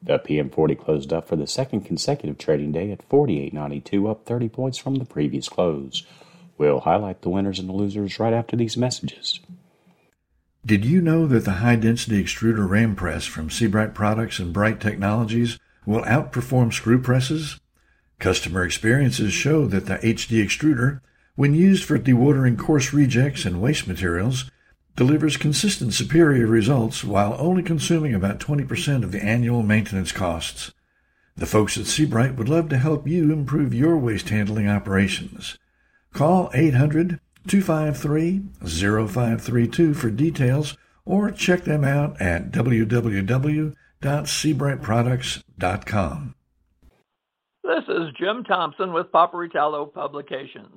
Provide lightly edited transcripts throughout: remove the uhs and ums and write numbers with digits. The PM40 closed up for the second consecutive trading day at 48.92, up 30 points from the previous close. We'll highlight the winners and the losers right after these messages. Did you know that the high-density extruder ram press from Seabright Products and Bright Technologies will outperform screw presses? Customer experiences show that the HD extruder, when used for dewatering coarse rejects and waste materials, delivers consistent superior results while only consuming about 20% of the annual maintenance costs. The folks at Seabright would love to help you improve your waste handling operations. Call 800-253-0532 for details or check them out at www.seabrightproducts.com. This is Jim Thompson with Paperitalo Publications.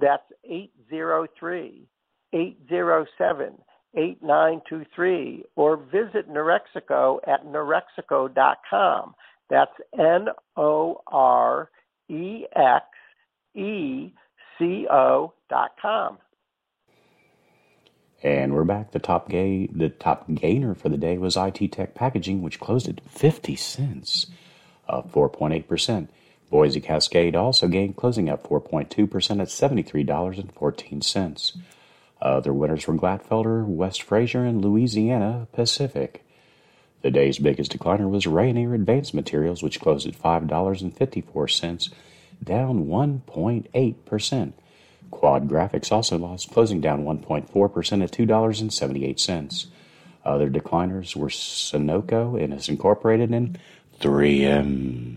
That's 803-807-8923, or visit NOREXECO at norexeco.com. That's NOREXECO.com. And we're back. The top gainer for the day was IT Tech Packaging, which closed at 50 cents, up 4.8%. Boise Cascade also gained, closing up 4.2% at $73.14. Other winners were Glatfelter, West Fraser, and Louisiana Pacific. The day's biggest decliner was Rainier Advanced Materials, which closed at $5.54, down 1.8%. Quad Graphics also lost, closing down 1.4% at $2.78. Other decliners were Sonoco, NS Incorporated, and 3M.